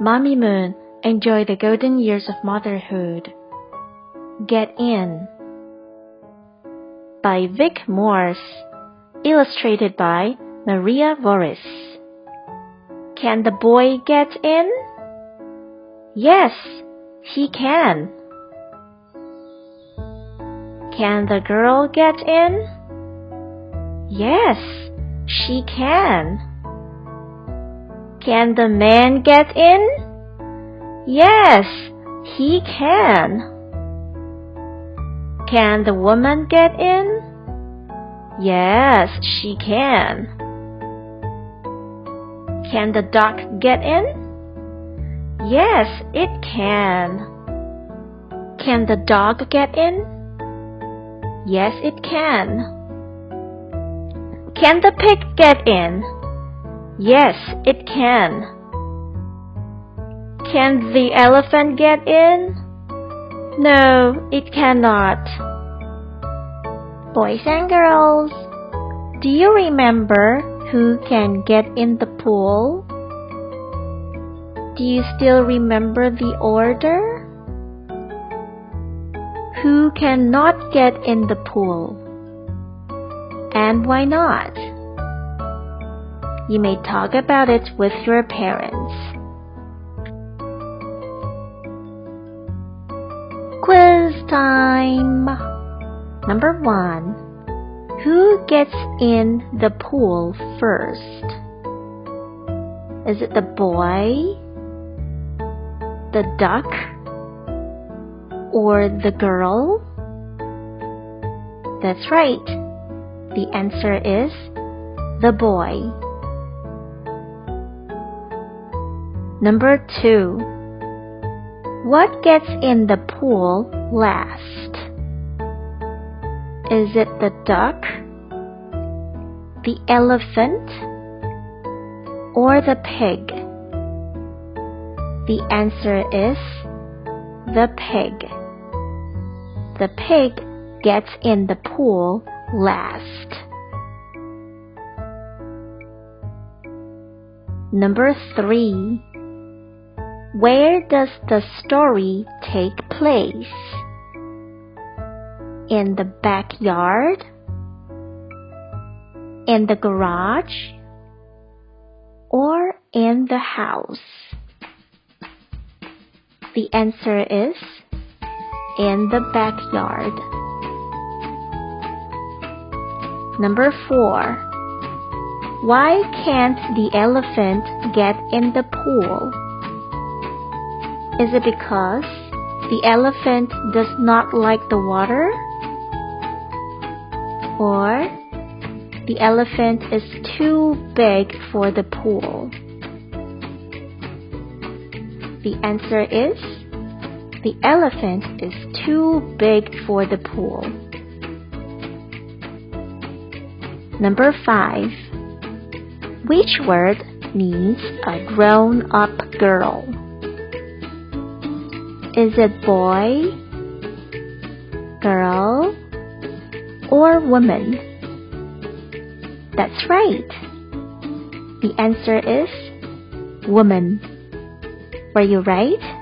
Mamimoon, enjoy the golden years of motherhood. Get In by Vic Moors, illustrated by Maria Voris. Can the boy get in? Yes, he can. Can the girl get in? Yes, she can. Can the man get in? Yes, he can. Can the woman get in? Yes, she can. Can the duck get in? Yes, it can. Can the dog get in? Yes, it can. Can the pig get in? Yes, it can. Can the elephant get in? No, it cannot. Boys and girls, do you remember who can get in the pool? Do you still remember the order? Who cannot get in the pool? And why not? You may talk about it with your parents. Quiz time! Number 1. Who gets in the pool first? Is it the boy, the duck, or the girl? That's right. The answer is the boy. Number 2. What gets in the pool last? Is it the duck, the elephant, or the pig? The answer is the pig. The pig gets in the pool last. Number 3. Where does the story take place? In the backyard? In the garage? Or in the house? The answer is in the backyard. Number 4. Why can't the elephant get in the pool? Is it because the elephant does not like the water? Or the elephant is too big for the pool? The answer is the elephant is too big for the pool. Number 5. Which word means a grown-up girl? Is it boy, girl, or woman? That's right. The answer is woman. Were you right?